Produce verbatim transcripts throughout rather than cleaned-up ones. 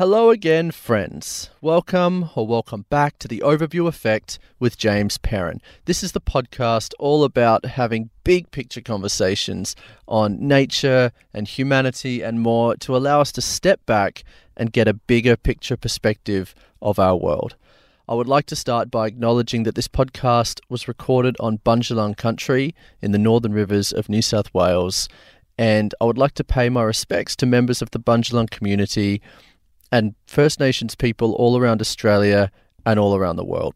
Hello again, friends. Welcome or welcome back to The Overview Effect with James Perrin. This is the podcast all about having big picture conversations on nature and humanity and more to allow us to step back and get a bigger picture perspective of our world. I would like to start by acknowledging that this podcast was recorded on Bundjalung country in the northern rivers of New South Wales, and I would like to pay my respects to members of the Bundjalung community and First Nations people all around Australia and all around the world.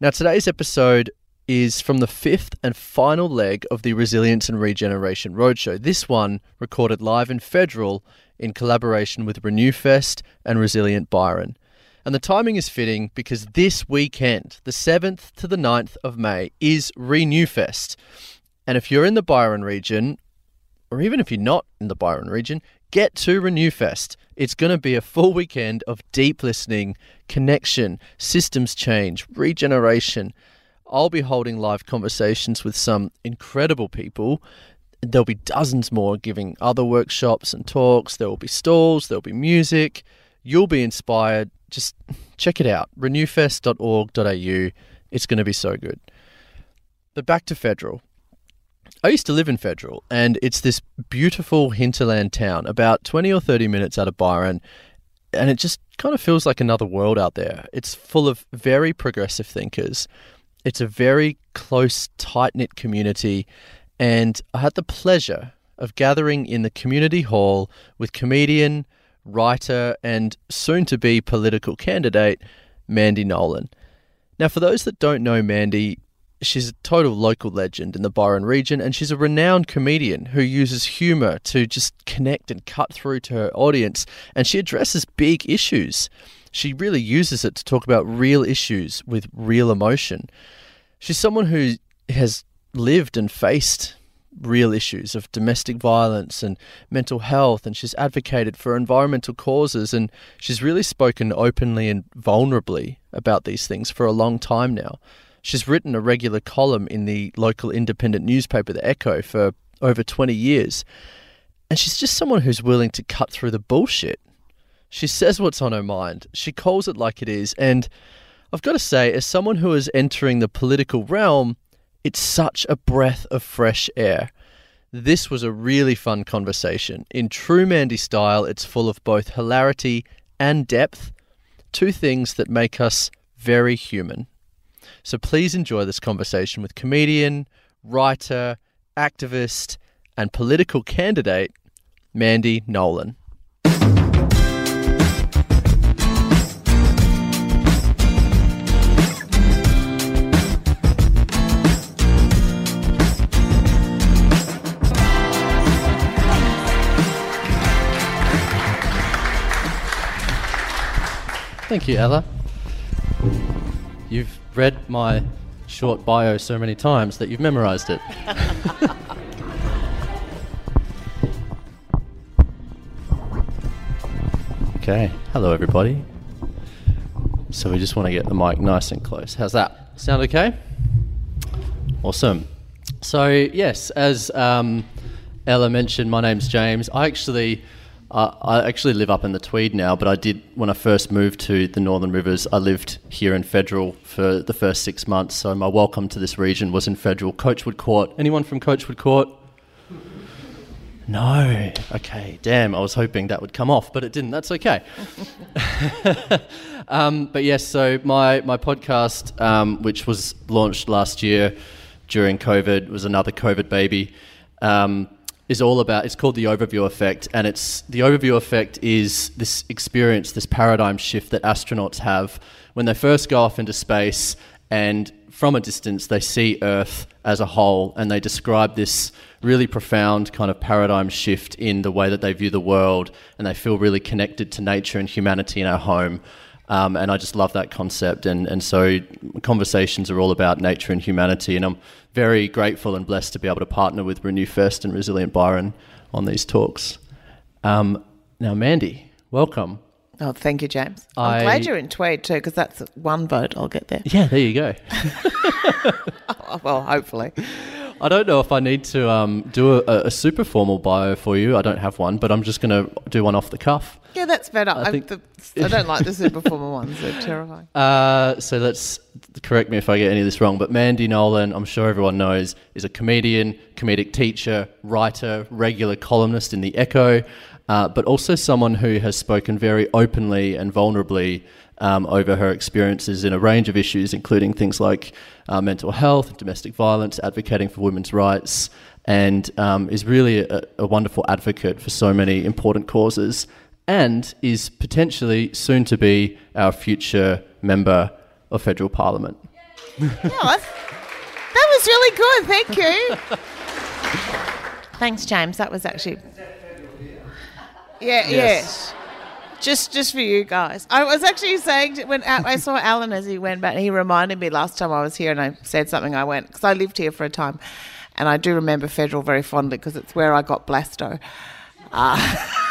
Now, today's episode is from the fifth and final leg of the Resilience and Regeneration Roadshow. This one recorded live in Federal in collaboration with RenewFest and Resilient Byron. And the timing is fitting because this weekend, the seventh to the ninth of May, is RenewFest. And if you're in the Byron region, or even if you're not in the Byron region, get to RenewFest. It's going to be a full weekend of deep listening, connection, systems change, regeneration. I'll be holding live conversations with some incredible people. There'll be dozens more giving other workshops and talks. There will be stalls. There'll be music. You'll be inspired. Just check it out. renewfest dot org dot a u. It's going to be so good. But back to Federal. I used to live in Federal, and it's this beautiful hinterland town about twenty or thirty minutes out of Byron, and it just kind of feels like another world out there. It's full of very progressive thinkers. It's a very close, tight-knit community, and I had the pleasure of gathering in the community hall with comedian, writer, and soon-to-be political candidate, Mandy Nolan. Now, for those that don't know Mandy, she's a total local legend in the Byron region, and she's a renowned comedian who uses humour to just connect and cut through to her audience, and she addresses big issues. She really uses it to talk about real issues with real emotion. She's someone who has lived and faced real issues of domestic violence and mental health, and she's advocated for environmental causes, and she's really spoken openly and vulnerably about these things for a long time now. She's written a regular column in the local independent newspaper, The Echo, for over twenty years. And she's just someone who's willing to cut through the bullshit. She says what's on her mind. She calls it like it is. And I've got to say, as someone who is entering the political realm, it's such a breath of fresh air. This was a really fun conversation. In true Mandy style, it's full of both hilarity and depth, two things that make us very human. So please enjoy this conversation with comedian, writer, activist, and political candidate, Mandy Nolan. Thank you, Ella. You've read my short bio so many times that you've memorized it. Okay. Hello, everybody. So we just want to get the mic nice and close. How's that? Sound okay? Awesome. So, yes, as um, Ella mentioned, my name's James. I actually... Uh, I actually live up in the Tweed now, but I did, when I first moved to the Northern Rivers, I lived here in Federal for the first six months, so my welcome to this region was in Federal. Coachwood Court. Anyone from Coachwood Court? No. Okay, damn, I was hoping that would come off, but it didn't. That's okay. um, but yes, so my, my podcast, um, which was launched last year during COVID, was another COVID baby, um, is all about, it's called The Overview Effect, and it's, the overview effect is this experience, this paradigm shift that astronauts have when they first go off into space, and from a distance they see Earth as a whole, and they describe this really profound kind of paradigm shift in the way that they view the world, and they feel really connected to nature and humanity in our home. Um, and I just love that concept, and, and so conversations are all about nature and humanity, and I'm very grateful and blessed to be able to partner with RenewFest and Resilient Byron on these talks. Um, now, Mandy, welcome. Oh, thank you, James. I, I'm glad you're in Tweed too, because that's one vote I'll get there. Yeah, there you go. Well, hopefully. I don't know if I need to um, do a, a super formal bio for you. I don't have one, but I'm just going to do one off the cuff. Yeah, that's better. I, I, think the, I don't like the super formal ones. They're terrifying. Uh, so let's, correct me if I get any of this wrong, but Mandy Nolan, I'm sure everyone knows, is a comedian, comedic teacher, writer, regular columnist in The Echo, uh, but also someone who has spoken very openly and vulnerably Um, over her experiences in a range of issues, including things like uh, mental health, domestic violence, advocating for women's rights, and um, is really a, a wonderful advocate for so many important causes, and is potentially soon to be our future member of Federal Parliament. That was, that was really good. Thank you. Thanks, James. That was actually... Yeah, yes. Yeah. Just just for you guys. I was actually saying, when I saw Alan as he went back, he reminded me last time I was here and I said something, I went, because I lived here for a time, and I do remember Federal very fondly because it's where I got Blasto. Uh,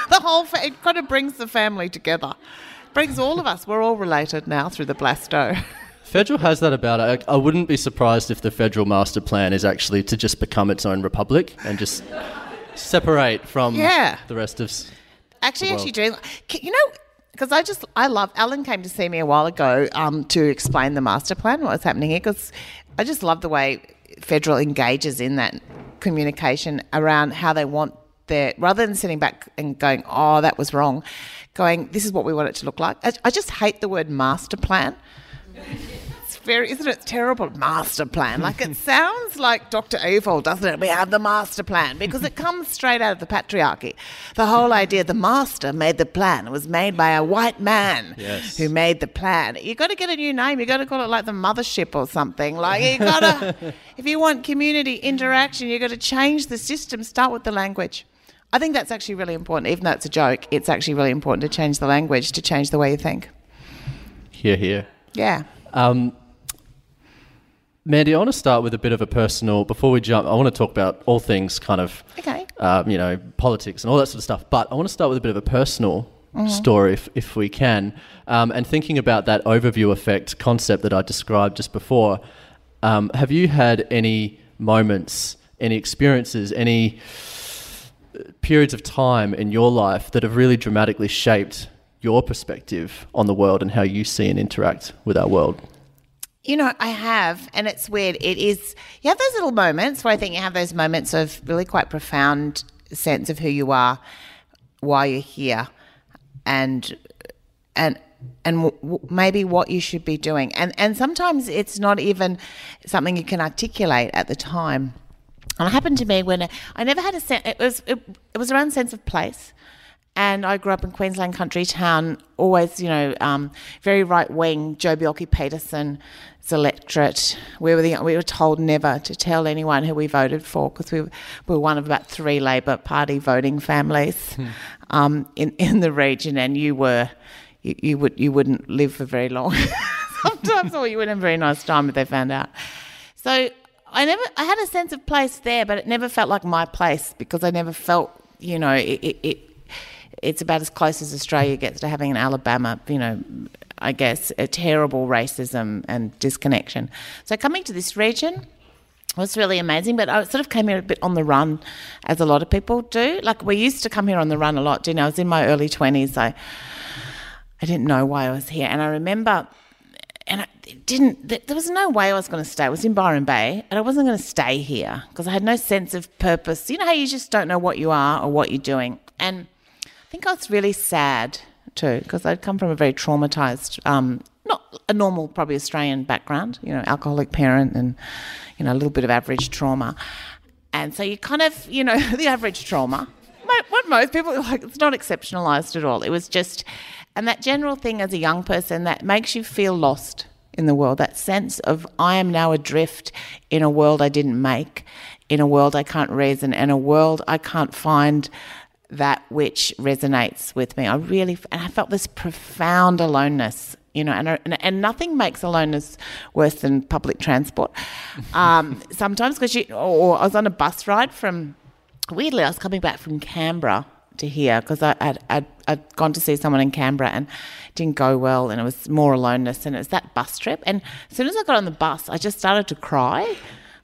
the whole, fa- it kind of brings the family together. Brings all of us. We're all related now through the Blasto. Federal has that about it. I, I wouldn't be surprised if the Federal master plan is actually to just become its own republic and just separate from yeah. the rest of... Actually, actually, do you know? Because I just I love Alan came to see me a while ago um, to explain the master plan, what was happening here. Because I just love the way Federal engages in that communication around how they want their, rather than sitting back and going, "Oh, that was wrong," going, "This is what we want it to look like." I, I just hate the word master plan. It's very, isn't it terrible? Master plan, like it sounds like Doctor Evil, doesn't it? We have the master plan, because it comes straight out of the patriarchy. The whole idea, the master made the plan. It was made by a white man yes. who made the plan. You got to get a new name. You got to call it like the mothership or something. Like you got to, if you want community interaction, you got to change the system. Start with the language. I think that's actually really important. Even though it's a joke, it's actually really important to change the language, to change the way you think. Hear, hear. Yeah. Um, Mandy, I want to start with a bit of a personal... Before we jump, I want to talk about all things kind of... Okay. Um, you know, politics and all that sort of stuff. But I want to start with a bit of a personal mm. story, if, if we can. Um, and thinking about that overview effect concept that I described just before, um, have you had any moments, any experiences, any periods of time in your life that have really dramatically shaped your perspective on the world and how you see and interact with our world? You know, I have, and it's weird. It is, you have those little moments where I think you have those moments of really quite profound sense of who you are, why you're here, and and and w- w- maybe what you should be doing. And and sometimes it's not even something you can articulate at the time. And it happened to me when I, I never had a sense. It was it, it was around sense of place. And I grew up in Queensland country town, always, you know, um, very right-wing, Joe Bjelke-Petersen's electorate. We were the, we were told never to tell anyone who we voted for, because we, we were one of about three Labor Party voting families hmm. um, in, in the region, and you were you, you, would, you wouldn't live for very long sometimes, or you wouldn't have a very nice time if they found out. So I never, I had a sense of place there, but it never felt like my place, because I never felt, you know, it... it, it it's about as close as Australia gets to having an Alabama, you know, I guess, a terrible racism and disconnection. So coming to this region was really amazing, but I sort of came here a bit on the run, as a lot of people do. Like, we used to come here on the run a lot, you know. I was in my early twenties. I I didn't know why I was here. And I remember, and I it didn't, there was no way I was going to stay. I was in Byron Bay, and I wasn't going to stay here because I had no sense of purpose. You know how you just don't know what you are or what you're doing? And I think I was really sad too, because I'd come from a very traumatised, um, not a normal, probably Australian background, you know, alcoholic parent and, you know, a little bit of average trauma. And so you kind of, you know, the average trauma, what most people, like, it's not exceptionalised at all. It was just, and that general thing as a young person that makes you feel lost in the world, that sense of I am now adrift in a world I didn't make, in a world I can't reason, and a world I can't find that which resonates with me. I really, and I felt this profound aloneness, you know, and and, and nothing makes aloneness worse than public transport. Um, sometimes because you, or I was on a bus ride from, weirdly, I was coming back from Canberra to here because I I'd, I'd, I'd gone to see someone in Canberra and it didn't go well, and it was more aloneness, and it was that bus trip. And as soon as I got on the bus, I just started to cry.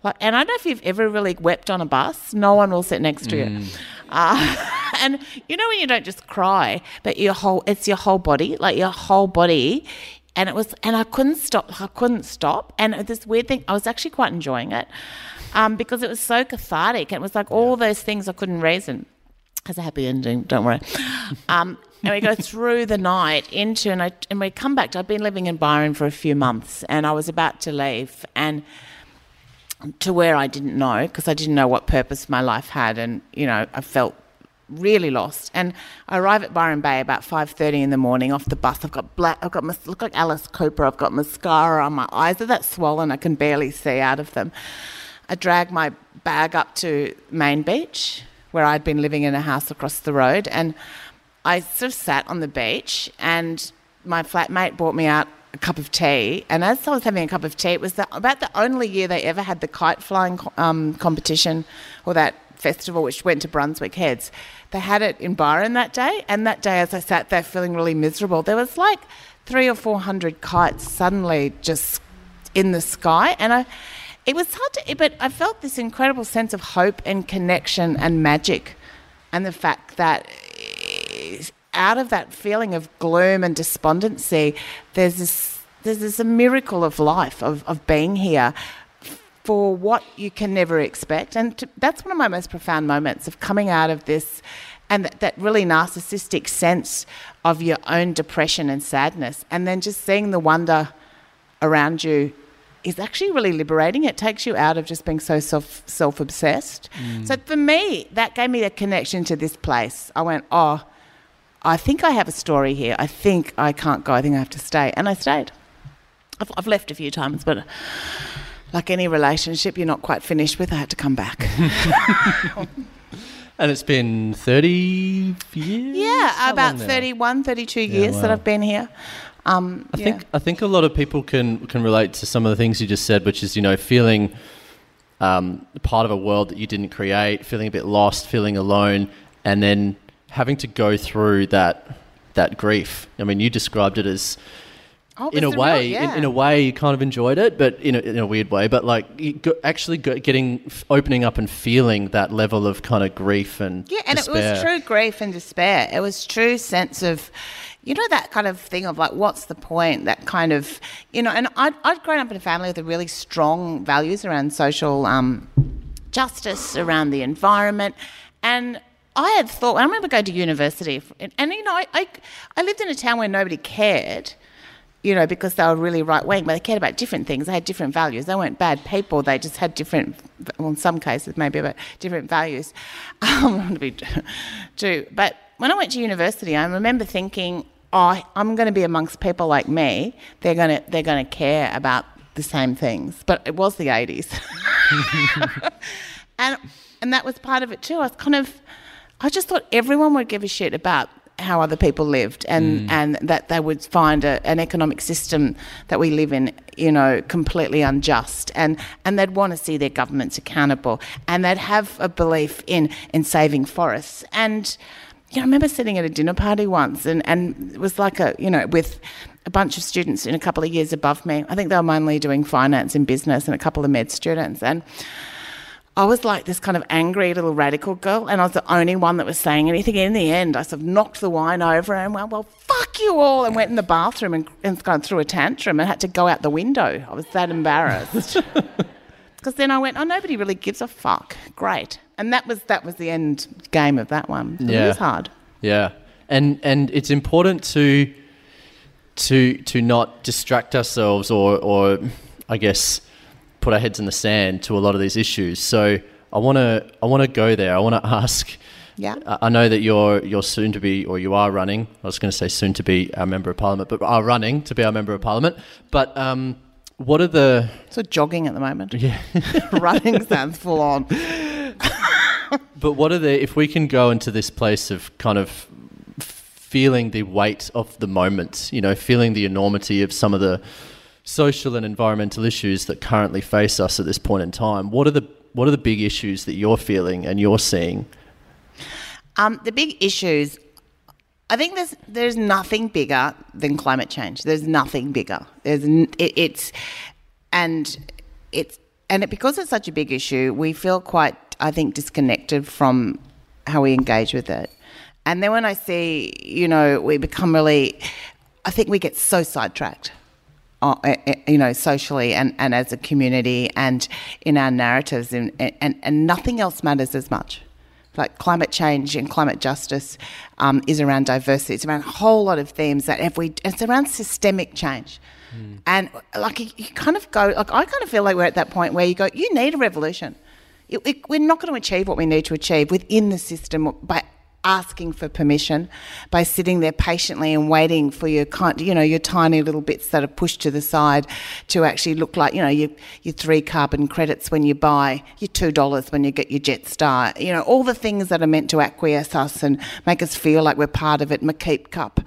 Like, and I don't know if you've ever really wept on a bus. No one will sit next to mm. you. Uh, and you know when you don't just cry, but your whole, it's your whole body, like your whole body. And it was, and I couldn't stop, I couldn't stop. And this weird thing, I was actually quite enjoying it um, because it was so cathartic. It was like all yeah. those things I couldn't reason. Has a happy ending, don't worry. Um, and we go through the night into, and, I, and we come back to, I'd been living in Byron for a few months and I was about to leave and to where I didn't know, because I didn't know what purpose my life had, and, you know, I felt really lost. And I arrive at Byron Bay about five thirty in the morning off the bus. I've got black, I've got, I look like Alice Cooper, I've got mascara on, my eyes are that swollen I can barely see out of them. I drag my bag up to Main Beach, where I'd been living in a house across the road, and I sort of sat on the beach and my flatmate brought me out a cup of tea, and as I was having a cup of tea, it was the, about the only year they ever had the kite flying um, competition or that festival which went to Brunswick Heads. They had it in Byron that day, and that day as I sat there feeling really miserable, there was like three or four hundred kites suddenly just in the sky, and I It was hard to, but I felt this incredible sense of hope and connection and magic, and the fact that out of that feeling of gloom and despondency, there's this there's this a miracle of life, of, of being here for what you can never expect. And to, that's one of my most profound moments of coming out of this, and that, that really narcissistic sense of your own depression and sadness, and then just seeing the wonder around you is actually really liberating. It takes you out of just being so self, self-obsessed. Mm. So for me, that gave me a connection to this place. I went, oh, I think I have a story here. I think I can't go. I think I have to stay. And I stayed. I've, I've left a few times, but like any relationship you're not quite finished with, I had to come back. And it's been thirty years? Yeah, How about thirty-one, thirty-two yeah, years wow. that I've been here. Um, I yeah. think I think a lot of people can can relate to some of the things you just said, which is, you know, feeling um, part of a world that you didn't create, feeling a bit lost, feeling alone, and then having to go through that that grief. I mean, you described it as oh, in a way, real, yeah. in, in a way, you kind of enjoyed it, but in a, in a weird way. But like you go, actually go, getting opening up and feeling that level of kind of grief and yeah, and despair. It was true grief and despair. It was true sense of. You know, that kind of thing of like, what's the point? That kind of, you know, and I'd, I'd grown up in a family with a really strong values around social um, justice, around the environment. And I had thought, I remember going to university and, and you know, I, I, I lived in a town where nobody cared, you know, because they were really right-wing, but they cared about different things. They had different values. They weren't bad people. They just had different, well, in some cases maybe, but different values. Um, I'm going to be too. But when I went to university, I remember thinking, oh, I'm going to be amongst people like me. They're going to they're going to care about the same things. But it was the eighties, and and that was part of it too. I was kind of, I just thought everyone would give a shit about how other people lived, and, mm. and that they would find a, an economic system that we live in, you know, completely unjust, and, and they'd want to see their governments accountable, and they'd have a belief in in saving forests and. Yeah, I remember sitting at a dinner party once, and, and it was like a, you know, with a bunch of students in a couple of years above me. I think they were mainly doing finance and business and a couple of med students. And I was like this kind of angry little radical girl, and I was the only one that was saying anything. In the end, I sort of knocked the wine over and went, well, fuck you all, and went in the bathroom and, and kind of threw a tantrum and had to go out the window. I was that embarrassed. Because then I went, oh, nobody really gives a fuck. Great. And that was that was the end game of that one. So yeah. It was hard. Yeah. And and it's important to to to not distract ourselves or, or I guess put our heads in the sand to a lot of these issues. So I wanna I wanna go there. I wanna ask Yeah. I know that you're you're soon to be, or you are running, I was gonna say soon to be our Member of Parliament, but are running to be our Member of Parliament. But um what are the So jogging at the moment. Yeah. Running sounds full on. But what are the, if we can go into this place of kind of feeling the weight of the moment, you know, feeling the enormity of some of the social and environmental issues that currently face us at this point in time, what are the what are the big issues that you're feeling and you're seeing? Um, the big issues, I think there's there's nothing bigger than climate change. There's nothing bigger. There's it, it's and it's And it, because it's such a big issue, we feel quite, I think, disconnected from how we engage with it. And then when I see, you know, we become really, I think we get so sidetracked, uh, you know, socially and, and as a community and in our narratives, and, and, and nothing else matters as much. Like climate change and climate justice um, is around diversity. It's around a whole lot of themes that if we, it's around systemic change. Mm. And like you, you kind of go, like I kind of feel like we're at that point where you go, you need a revolution. It, it, we're not going to achieve what we need to achieve within the system by asking for permission, by sitting there patiently and waiting for your kind, you know, your tiny little bits that are pushed to the side to actually look like, you know, your your three carbon credits when you buy, your two dollars when you get your Jetstar, you know, all the things that are meant to acquiesce us and make us feel like we're part of it, my keep cup,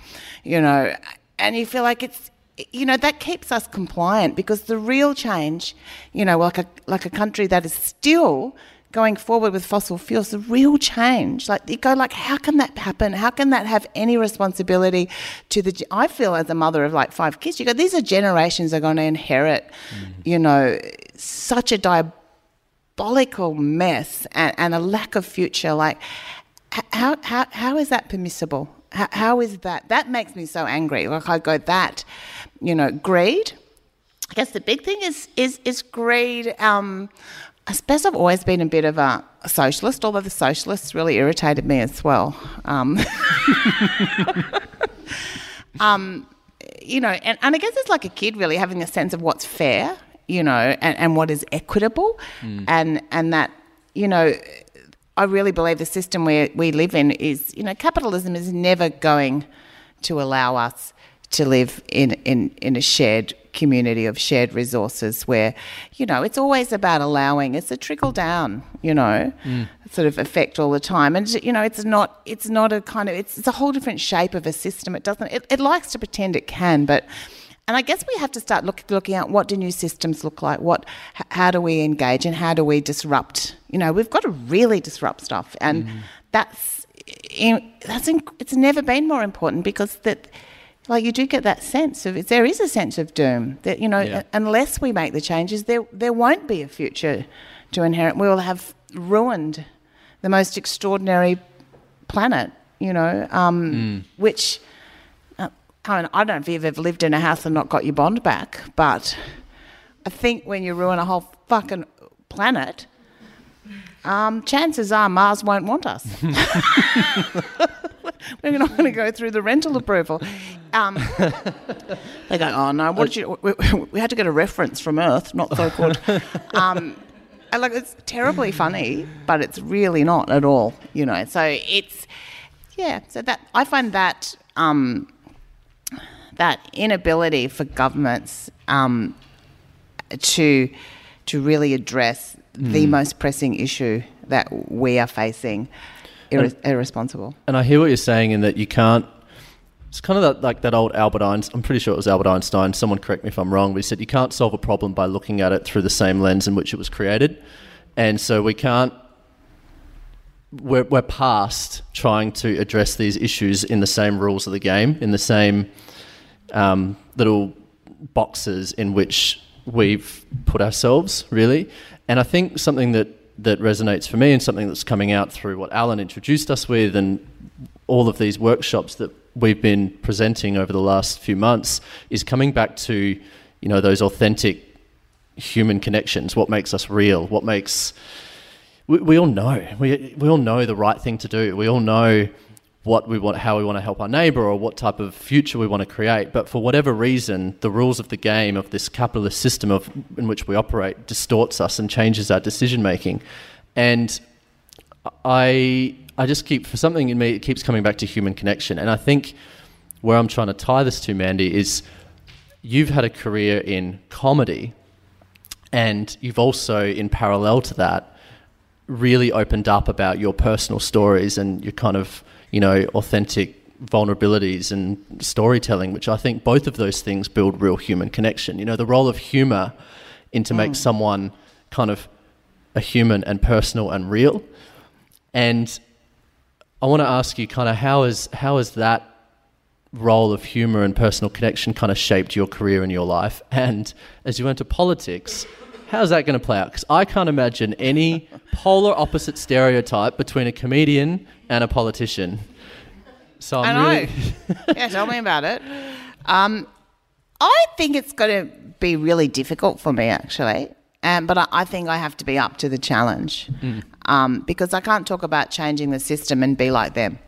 you know, and you feel like it's, you know, that keeps us compliant, because the real change, you know, like a like a country that is still going forward with fossil fuels, the real change, like you go like, how can that happen? How can that have any responsibility to the, I feel as a mother of like five kids, you go, these are generations that are going to inherit, mm. you know, such a diabolical mess and, and a lack of future. Like how, how, how is that permissible? How, how is that? That makes me so angry. Like I go that, you know, greed. I guess the big thing is, is, is greed, um, I suppose I've always been a bit of a socialist, although the socialists really irritated me as well. Um, um, you know, and, and I guess it's like a kid really having a sense of what's fair, you know, and, and what is equitable, mm. and and that, you know, I really believe the system we we live in is, you know, capitalism is never going to allow us to live in, in, in a shared community of shared resources where, you know, it's always about allowing, it's a trickle down, you know, mm. sort of effect all the time. And, you know, it's not, it's not a kind of, it's, it's a whole different shape of a system. It doesn't, it, it likes to pretend it can, but, and I guess we have to start look, looking at what do new systems look like? What, how do we engage and how do we disrupt? You know, we've got to really disrupt stuff. And mm. that's, that's, it's never been more important, because that, like you do get that sense of it. There is a sense of doom that, you know, yeah. unless we make the changes, there there won't be a future to inherit. We will have ruined the most extraordinary planet, you know, um, mm. which uh, I don't know if you've ever lived in a house and not got your bond back, but I think when you ruin a whole fucking planet, um, chances are Mars won't want us. We're not going to go through the rental approval. Um, they go, oh no, what did you? We, we had to get a reference from Earth, not so good. Um, and like it's terribly funny, but it's really not at all, you know. So it's, yeah. So that I find that um, that inability for governments um, to to really address mm. the most pressing issue that we are facing. Irre- and, irresponsible. And I hear what you're saying in that you can't, it's kind of that, like that old Albert Einstein, I'm pretty sure it was Albert Einstein, someone correct me if I'm wrong, but he said you can't solve a problem by looking at it through the same lens in which it was created. And so we can't, we're, we're past trying to address these issues in the same rules of the game, in the same um, little boxes in which we've put ourselves, really. And I think something that that resonates for me, and something that's coming out through what Alan introduced us with and all of these workshops that we've been presenting over the last few months, is coming back to, you know, those authentic human connections. What makes us real? What makes... We, we all know. We, we all know the right thing to do. We all know what we want, how we want to help our neighbour, or what type of future we want to create. But for whatever reason, the rules of the game of this capitalist system of in which we operate distorts us and changes our decision making. And I, I just keep, for something in me, it keeps coming back to human connection. And I think where I'm trying to tie this to, Mandy, is you've had a career in comedy, and you've also, in parallel to that, really opened up about your personal stories and your kind of, you know, authentic vulnerabilities and storytelling, which I think both of those things build real human connection. You know, the role of humour in to mm. make someone kind of a human and personal and real. And I want to ask you kind of how is how has that role of humour and personal connection kind of shaped your career and your life? And as you went to politics, how's that going to play out? Because I can't imagine any polar opposite stereotype between a comedian and a politician. So I'm I know. Really yeah, tell me about it. Um, I think it's going to be really difficult for me, actually. Um, but I, I think I have to be up to the challenge mm. um, because I can't talk about changing the system and be like them.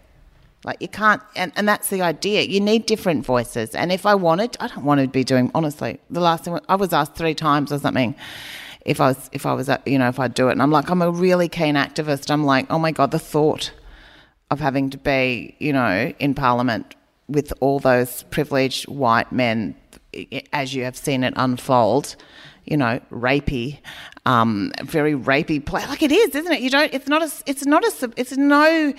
Like you can't, and, and that's the idea. You need different voices. And if I wanted, I don't want to be doing, honestly, the last thing, I was asked three times or something if I was, if I was, you know, if I'd do it. And I'm like, I'm a really keen activist. I'm like, oh my God, the thought of having to be, you know, in Parliament with all those privileged white men, as you have seen it unfold, you know, rapey, um, very rapey play. Like it is, isn't it? You don't, it's not a, it's not a, it's no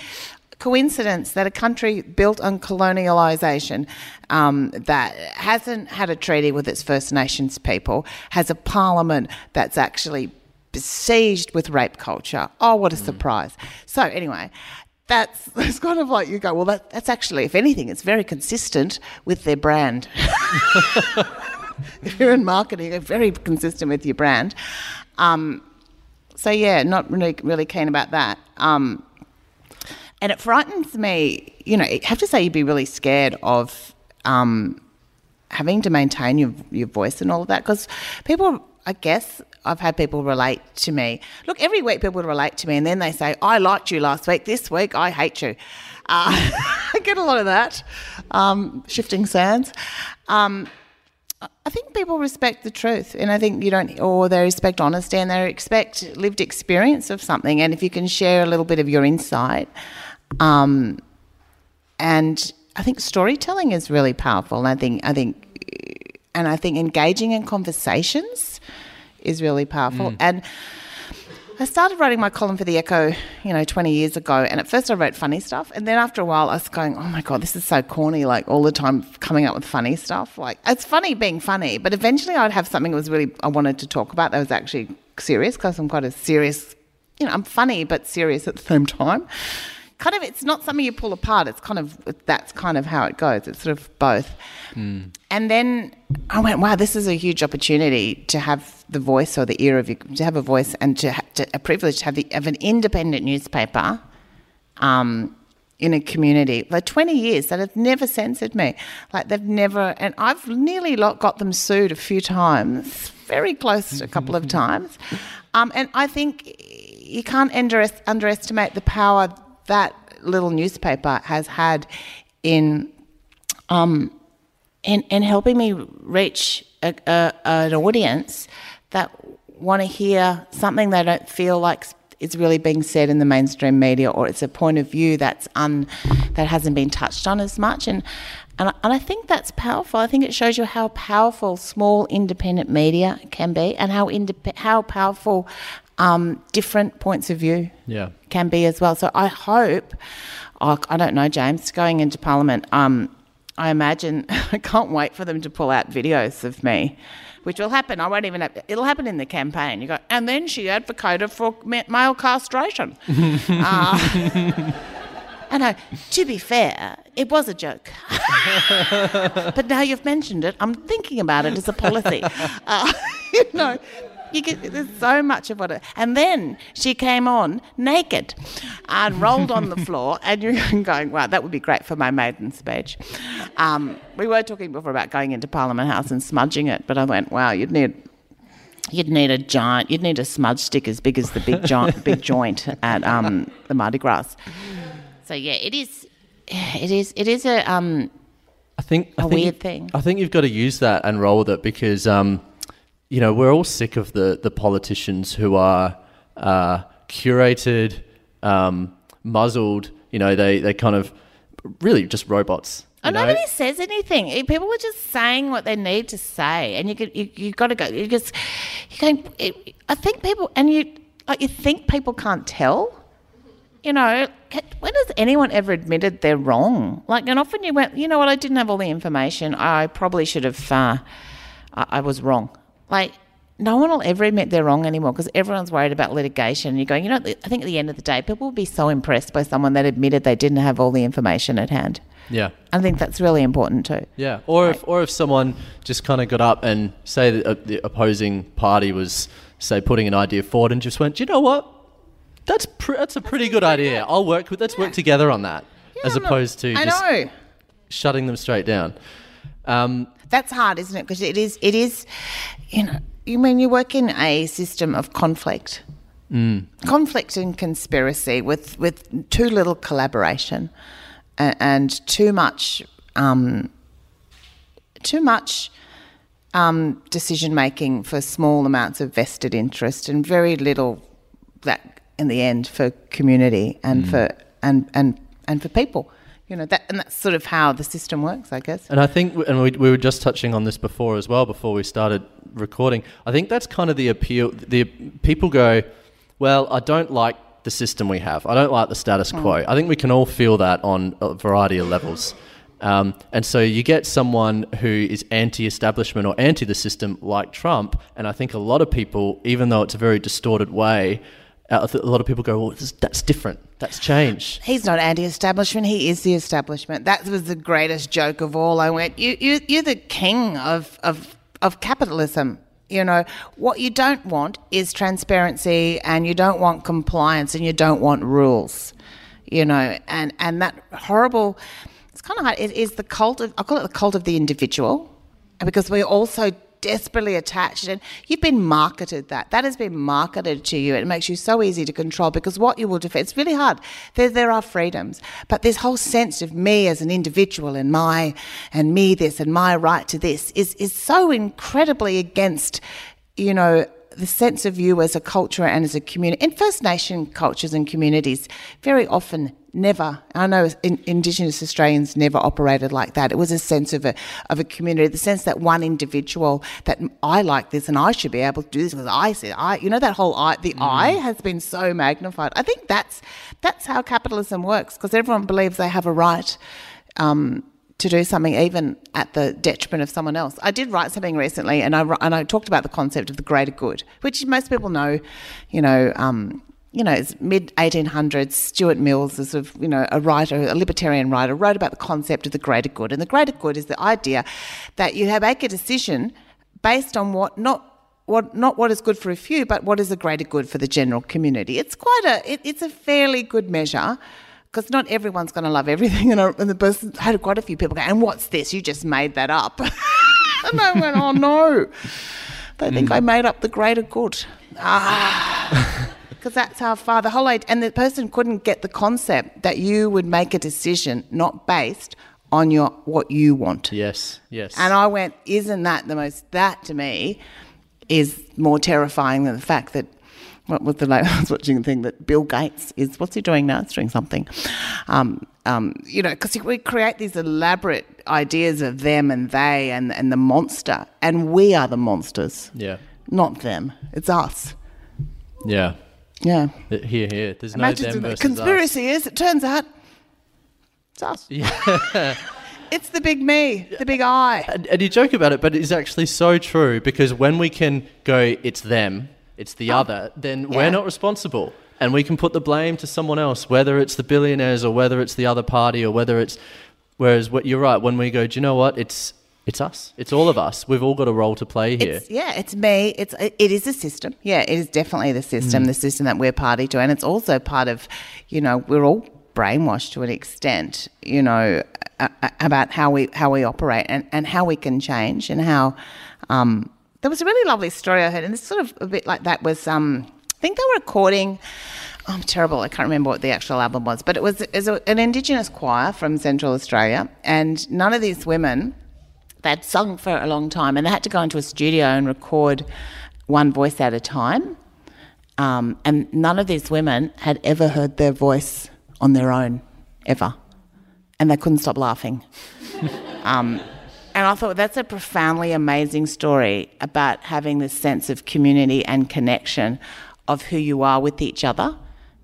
coincidence that a country built on colonialisation um, that hasn't had a treaty with its First Nations people has a parliament that's actually besieged with rape culture. Oh, what a mm. surprise. So anyway, that's, that's kind of like you go, well, that, that's actually, if anything, it's very consistent with their brand. If you're in marketing, it's very consistent with your brand. Um, so, yeah, not really, really keen about that. Um And it frightens me, you know, I have to say you'd be really scared of um, having to maintain your your voice and all of that because people, I guess, I've had people relate to me. Look, every week people relate to me and then they say, I liked you last week, this week I hate you. Uh, I get a lot of that, um, shifting sands. Um, I think people respect the truth and I think you don't, or they respect honesty and they respect lived experience of something and if you can share a little bit of your insight. Um, and I think storytelling is really powerful. And I think, I think, and I think engaging in conversations is really powerful. Mm. And I started writing my column for The Echo, you know, twenty years ago. And at first I wrote funny stuff. And then after a while I was going, oh my God, this is so corny. Like all the time coming up with funny stuff. Like it's funny being funny, but eventually I'd have something that was really, I wanted to talk about that was actually serious because I'm quite a serious, you know, I'm funny, but serious at the same time. Kind of, it's not something you pull apart. It's kind of, that's kind of how it goes. It's sort of both. Mm. And then I went, wow, this is a huge opportunity to have the voice or the ear of your, to have a voice and to, ha- to a privilege to have the, of an independent newspaper um, in a community. Like twenty years that have never censored me. Like they've never, and I've nearly got them sued a few times, very close a couple of times. Um, and I think you can't under- underestimate the power that little newspaper has had in um, in, in helping me reach a, a, an audience that want to hear something they don't feel like is really being said in the mainstream media, or it's a point of view that's un that hasn't been touched on as much. And and and I think that's powerful. I think it shows you how powerful small independent media can be, and how indep- how powerful. Um, different points of view yeah. can be as well. So I hope, oh, I don't know, James, going into Parliament, um, I imagine I can't wait for them to pull out videos of me, which will happen. I won't even have, it'll happen in the campaign. You go, and then she advocated for male castration. uh, and I, to be fair, it was a joke. But now you've mentioned it, I'm thinking about it as a policy. Uh, you know... You get, there's so much of what it... And then she came on naked and rolled on the floor and you're going, wow, that would be great for my maiden speech. Um, we were talking before about going into Parliament House and smudging it, but I went, wow, you'd need... You'd need a giant, you'd need a smudge stick as big as the big, jo- big joint at um, the Mardi Gras. So, yeah, it is... It is, it is a, um, I think, a I think, weird thing. I think you've got to use that and roll with it because... Um, You know, we're all sick of the, the politicians who are uh, curated, um, muzzled. You know, they, they kind of really just robots. And know? Nobody says anything. People are just saying what they need to say, and you could, you you got to go. You just you can. It, I think people and you like you think people can't tell. You know, when has anyone ever admitted they're wrong? Like, and often you went, you know what? I didn't have all the information. I probably should have. Uh, I, I was wrong. Like, no one will ever admit they're wrong anymore because everyone's worried about litigation. And you're going, you know, I think at the end of the day, people will be so impressed by someone that admitted they didn't have all the information at hand. Yeah. I think that's really important too. Yeah. Or like, if or if someone just kind of got up and say that the opposing party was say, putting an idea forward and just went, you know what? That's pr- that's a pretty that's good idea. Good. I'll work with, let's yeah. work together on that. Yeah, as I'm opposed not, to I just know. shutting them straight down. Um, that's hard, isn't it? Because it is, it is, you know, you mean you work in a system of conflict. Mm. Conflict and conspiracy with, with too little collaboration and, and too much um, too much um, decision making for small amounts of vested interest and very little that in the end for community and mm. for and, and and for people, you know, that and that's sort of how the system works, I guess. And I think, and we, we were just touching on this before as well, before we started recording. I think that's kind of the appeal. The people go, well, I don't like the system we have. I don't like the status quo. Mm. I think we can all feel that on a variety of levels. Um, and so you get someone who is anti-establishment or anti the system like Trump. And I think a lot of people, even though it's a very distorted way, uh, a lot of people go, well, this, that's different. That's changed. He's not anti-establishment. He is the establishment. That was the greatest joke of all. I went, you, you, you're the king of, of, of capitalism. You know, what you don't want is transparency and you don't want compliance and you don't want rules, you know, and, and that horrible, it's kind of hard, it is the cult of, I call it the cult of the individual, because we're all so desperately attached and you've been marketed that. That has been marketed to you. It makes you so easy to control because what you will defend, it's really hard. There, there are freedoms, but this whole sense of me as an individual and my, and me this and my right to this is, is so incredibly against, you know, the sense of you as a culture and as a community. In First Nation cultures and communities, very often never, I know in, Indigenous Australians never operated like that. It was a sense of a of a community, the sense that one individual, that I like this and I should be able to do this because I said, I, you know, that whole I, the mm. I has been so magnified. I think that's that's how capitalism works, because everyone believes they have a right um to do something even at the detriment of someone else. I did write something recently and I, and I talked about the concept of the greater good, which most people know, you know, um, you know, it's mid eighteen hundreds, Stuart Mills is sort of, you know, a writer, a libertarian writer, wrote about the concept of the greater good. And the greater good is the idea that you have make a decision based on what not What, not what is good for a few, but what is the greater good for the general community. It's quite a, it, it's a fairly good measure, because not everyone's going to love everything. And, I, and the person I had quite a few people go, and what's this? You just made that up. And I went, oh, no. They think mm. I made up the greater good. Ah. Because that's how far the whole age... And the person couldn't get the concept that you would make a decision not based on your what you want. Yes, yes. And I went, isn't that the most... That, to me, is more terrifying than the fact that... What was the I was watching the thing that Bill Gates is, what's he doing now? It's doing something. Um, um, you know, because we create these elaborate ideas of them and they and, and the monster, and we are the monsters. Yeah. Not them. It's us. Yeah. Yeah. Here, here. There's Imagine no them versus conspiracy us. Is, it turns out, it's us. Yeah. It's the big me, the big I. And, and you joke about it, but it's actually so true, because when we can go, it's them, it's the um, other, then yeah. we're not responsible. And we can put the blame to someone else, whether it's the billionaires or whether it's the other party or whether it's... Whereas what, you're right, when we go, do you know what? It's it's us. It's all of us. We've all got a role to play here. It's, yeah, it's me. It's It is a system. Yeah, it is definitely the system, mm. the system that we're party to. And it's also part of, you know, we're all brainwashed to an extent, you know, uh, uh, about how we how we operate and, and how we can change and how... Um, There was a really lovely story I heard, and it's sort of a bit like that was, um, I think they were recording, oh, I'm terrible, I can't remember what the actual album was, but it was, it was a, an Indigenous choir from Central Australia, and none of these women, they'd sung for a long time, and they had to go into a studio and record one voice at a time, um, and none of these women had ever heard their voice on their own, ever, and they couldn't stop laughing. um And I thought that's a profoundly amazing story about having this sense of community and connection of who you are with each other,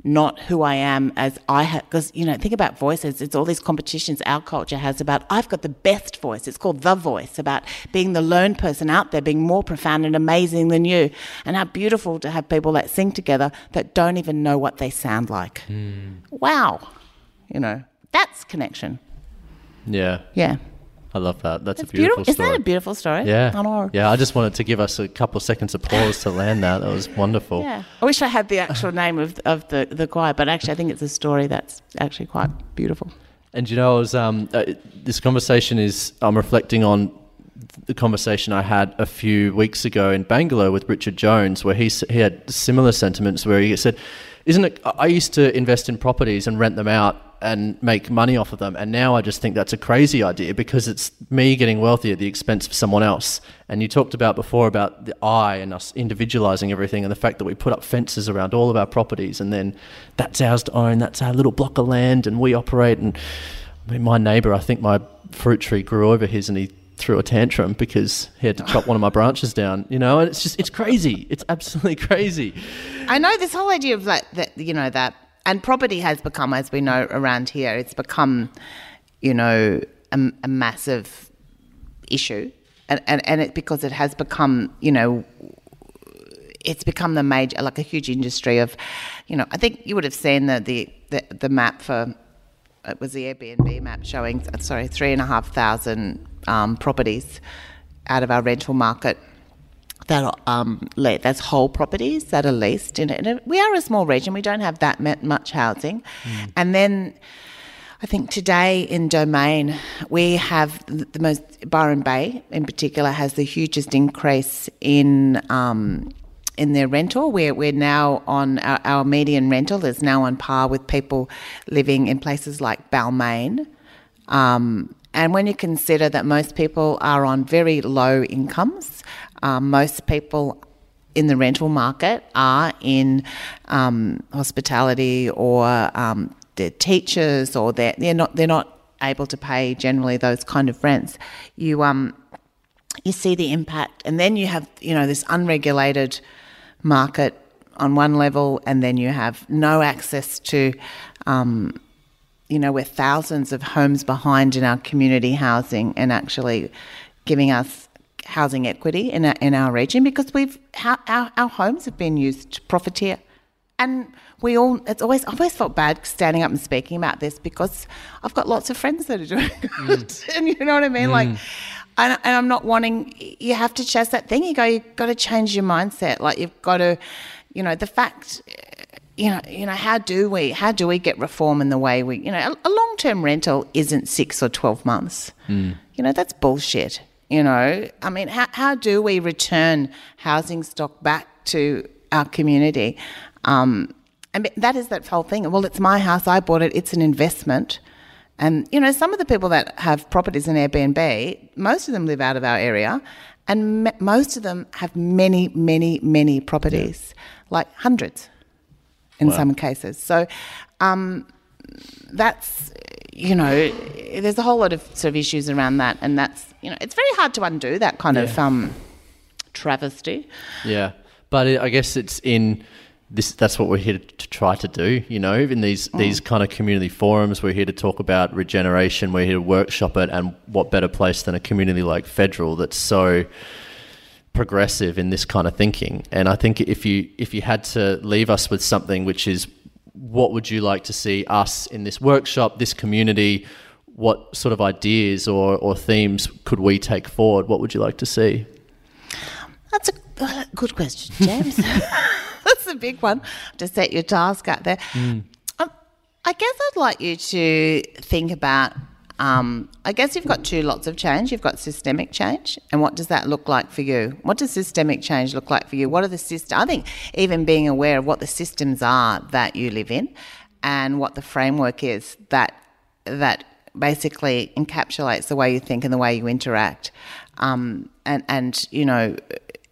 not who I am as I have. Because, you know, think about voices. It's all these competitions our culture has about I've got the best voice. It's called The Voice, about being the lone person out there, being more profound and amazing than you. And how beautiful to have people that sing together that don't even know what they sound like. Mm. Wow. You know, that's connection. Yeah. Yeah. I love that. That's, That's a beautiful, beautiful story. Isn't that a beautiful story? Yeah. I know. Yeah, I just wanted to give us a couple of seconds of pause to land that. That was wonderful. Yeah. I wish I had the actual name of of the, the choir, but actually I think it's a story that's actually quite beautiful. And, you know, I was, um, uh, this conversation is, I'm reflecting on the conversation I had a few weeks ago in Bangalore with Richard Jones, where he, he had similar sentiments where he said, isn't it, I used to invest in properties and rent them out and make money off of them, and now I just think that's a crazy idea because it's me getting wealthy at the expense of someone else. And you talked about before about the I and us individualizing everything, and the fact that we put up fences around all of our properties and then that's ours to own, that's our little block of land and we operate. And I mean, my neighbor, I think my fruit tree grew over his and he threw a tantrum because he had to chop one of my branches down, you know. And it's just, it's crazy, it's absolutely crazy. I know, this whole idea of like that, you know, that. And property has become, as we know around here, it's become, you know, a, a massive issue. And, and, and it, because it has become, you know, it's become the major, like a huge industry of, you know, I think you would have seen the, the, the, the map for, it was the Airbnb map showing, sorry, three and a half thousand um, properties out of our rental market. That um, that's whole properties that are leased. And we are a small region. We don't have that much housing. Mm. And then I think today in Domain, we have the most, Byron Bay in particular has the hugest increase in um, in their rental. We're, we're now on, our, our median rental is now on par with people living in places like Balmain. Um, and when you consider that most people are on very low incomes, Um, most people in the rental market are in um, hospitality or um, they're teachers, or they're, they're not they're not able to pay generally those kind of rents. You um you see the impact, and then you have, you know, this unregulated market on one level, and then you have no access to, um, you know, we're thousands of homes behind in our community housing and actually giving us housing equity in our, in our region, because we've our, our, our homes have been used to profiteer. And we all, it's always, I've always felt bad standing up and speaking about this because I've got lots of friends that are doing mm. it, and you know what I mean? Mm. Like, and, and I'm not wanting, you have to chase that thing. You go, you've got to change your mindset. Like, you've got to, you know, the fact, you know, you know, how do we, how do we get reform in the way we, you know, a, a long-term rental isn't six or twelve months. Mm. You know, that's bullshit. You know, I mean, how how do we return housing stock back to our community? Um, and that is that whole thing. Well, it's my house, I bought it, it's an investment. And, you know, some of the people that have properties in Airbnb, most of them live out of our area, and m- most of them have many, many, many properties, yeah. like hundreds in wow. some cases. So um, that's... You know, there's a whole lot of sort of issues around that, and that's, you know, it's very hard to undo that kind yeah. of um, travesty. Yeah, but it, I guess it's in this. That's what we're here to, to try to do. You know, in these mm. these kind of community forums, we're here to talk about regeneration. We're here to workshop it, and what better place than a community like Federal that's so progressive in this kind of thinking? And I think if you if you had to leave us with something, which is, what would you like to see us in this workshop, this community, what sort of ideas or, or themes could we take forward? What would you like to see? That's a good question, James. That's a big one to set your task out there. Mm. Um, I guess I'd like you to think about, um, I guess you've got two lots of change. You've got systemic change, and what does that look like for you? What does systemic change look like for you? What are the systems? I think even being aware of what the systems are that you live in, and what the framework is that that basically encapsulates the way you think and the way you interact, um, and and you know,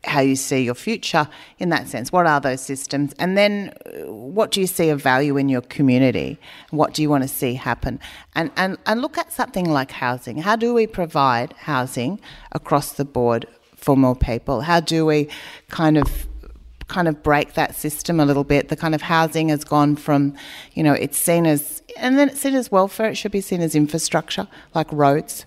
how you see your future in that sense. What are those systems? And then what do you see of value in your community? What do you want to see happen? And, and, and look at something like housing. How do we provide housing across the board for more people? How do we kind of kind of break that system a little bit? The kind of housing has gone from, you know, it's seen as, and then it's seen as welfare. It should be seen as infrastructure, like roads.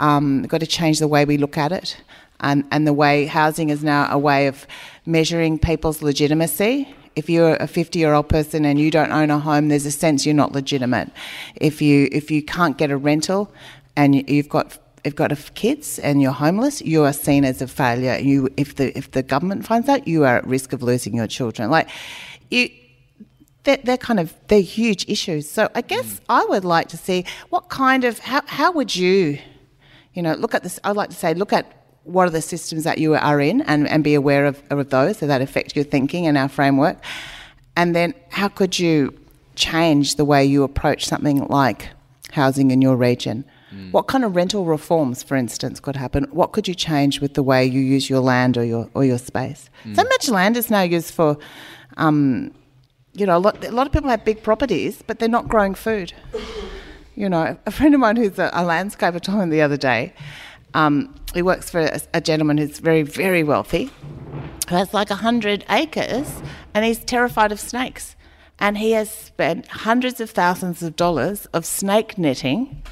Um, we've got to change the way we look at it. And, and the way housing is now a way of measuring people's legitimacy. If you're a fifty-year-old person and you don't own a home, there's a sense you're not legitimate. If you if you can't get a rental and you've got have got kids and you're homeless, you are seen as a failure. You, if the if the government finds out, you are at risk of losing your children. Like, you, they're, they're kind of they're huge issues. So I guess mm. I would like to see what kind of how how would you, you know, look at this. I'd like to say look at what are the systems that you are in, and, and be aware of of those, so that affect your thinking and our framework. And then how could you change the way you approach something like housing in your region? Mm. What kind of rental reforms, for instance, could happen? What could you change with the way you use your land or your or your space? Mm. So much land is now used for, um, you know, a lot, a lot of people have big properties, but they're not growing food. You know, a friend of mine who's a, a landscaper told me the other day, um, he works for a, a gentleman who's very, very wealthy, who has like one hundred acres, and he's terrified of snakes. And he has spent hundreds of thousands of dollars of snake netting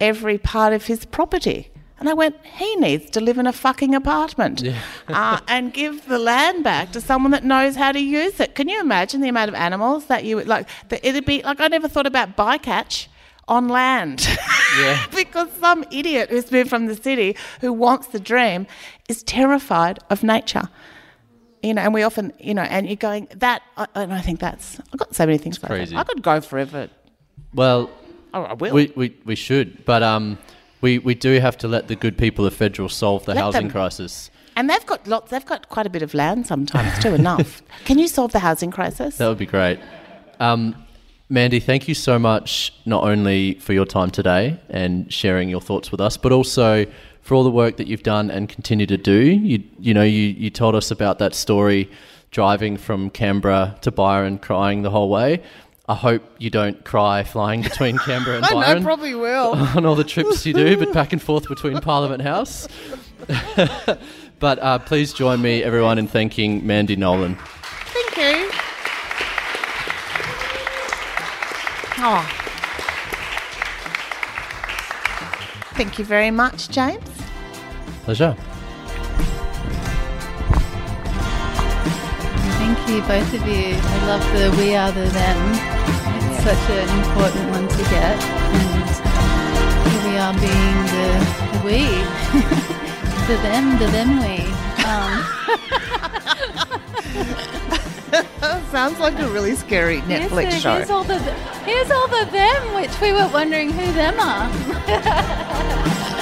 every part of his property. And I went, he needs to live in a fucking apartment yeah. uh, and give the land back to someone that knows how to use it. Can you imagine the amount of animals that you would like? The, it'd be like, I never thought about bycatch on land yeah. because some idiot who's moved from the city who wants the dream is terrified of nature. You know, and we often, you know, and you're going, that, and I think that's, I've got so many things like crazy. That. I could go forever. Well, oh, I will. We, we, we should, but um, we, we do have to let the good people of Federal solve the let housing them. crisis. And they've got lots, they've got quite a bit of land sometimes too, enough. Can you solve the housing crisis? That would be great. Um, Mandy, thank you so much, not only for your time today and sharing your thoughts with us, but also for all the work that you've done and continue to do. You you know, you, you told us about that story driving from Canberra to Byron, crying the whole way. I hope you don't cry flying between Canberra and I Byron. I probably will. On all the trips you do, but back and forth between Parliament House. But uh, please join me, everyone, in thanking Mandy Nolan. Thank you. Oh. Thank you very much, James. Pleasure. Thank you, both of you. I love the We Are The Them. It's such an important one to get. And here we are being the, the we. The them, the them we. Um. Sounds like a really scary Netflix here's the, show. Here's all the... Here's all the them, which we were wondering who them are.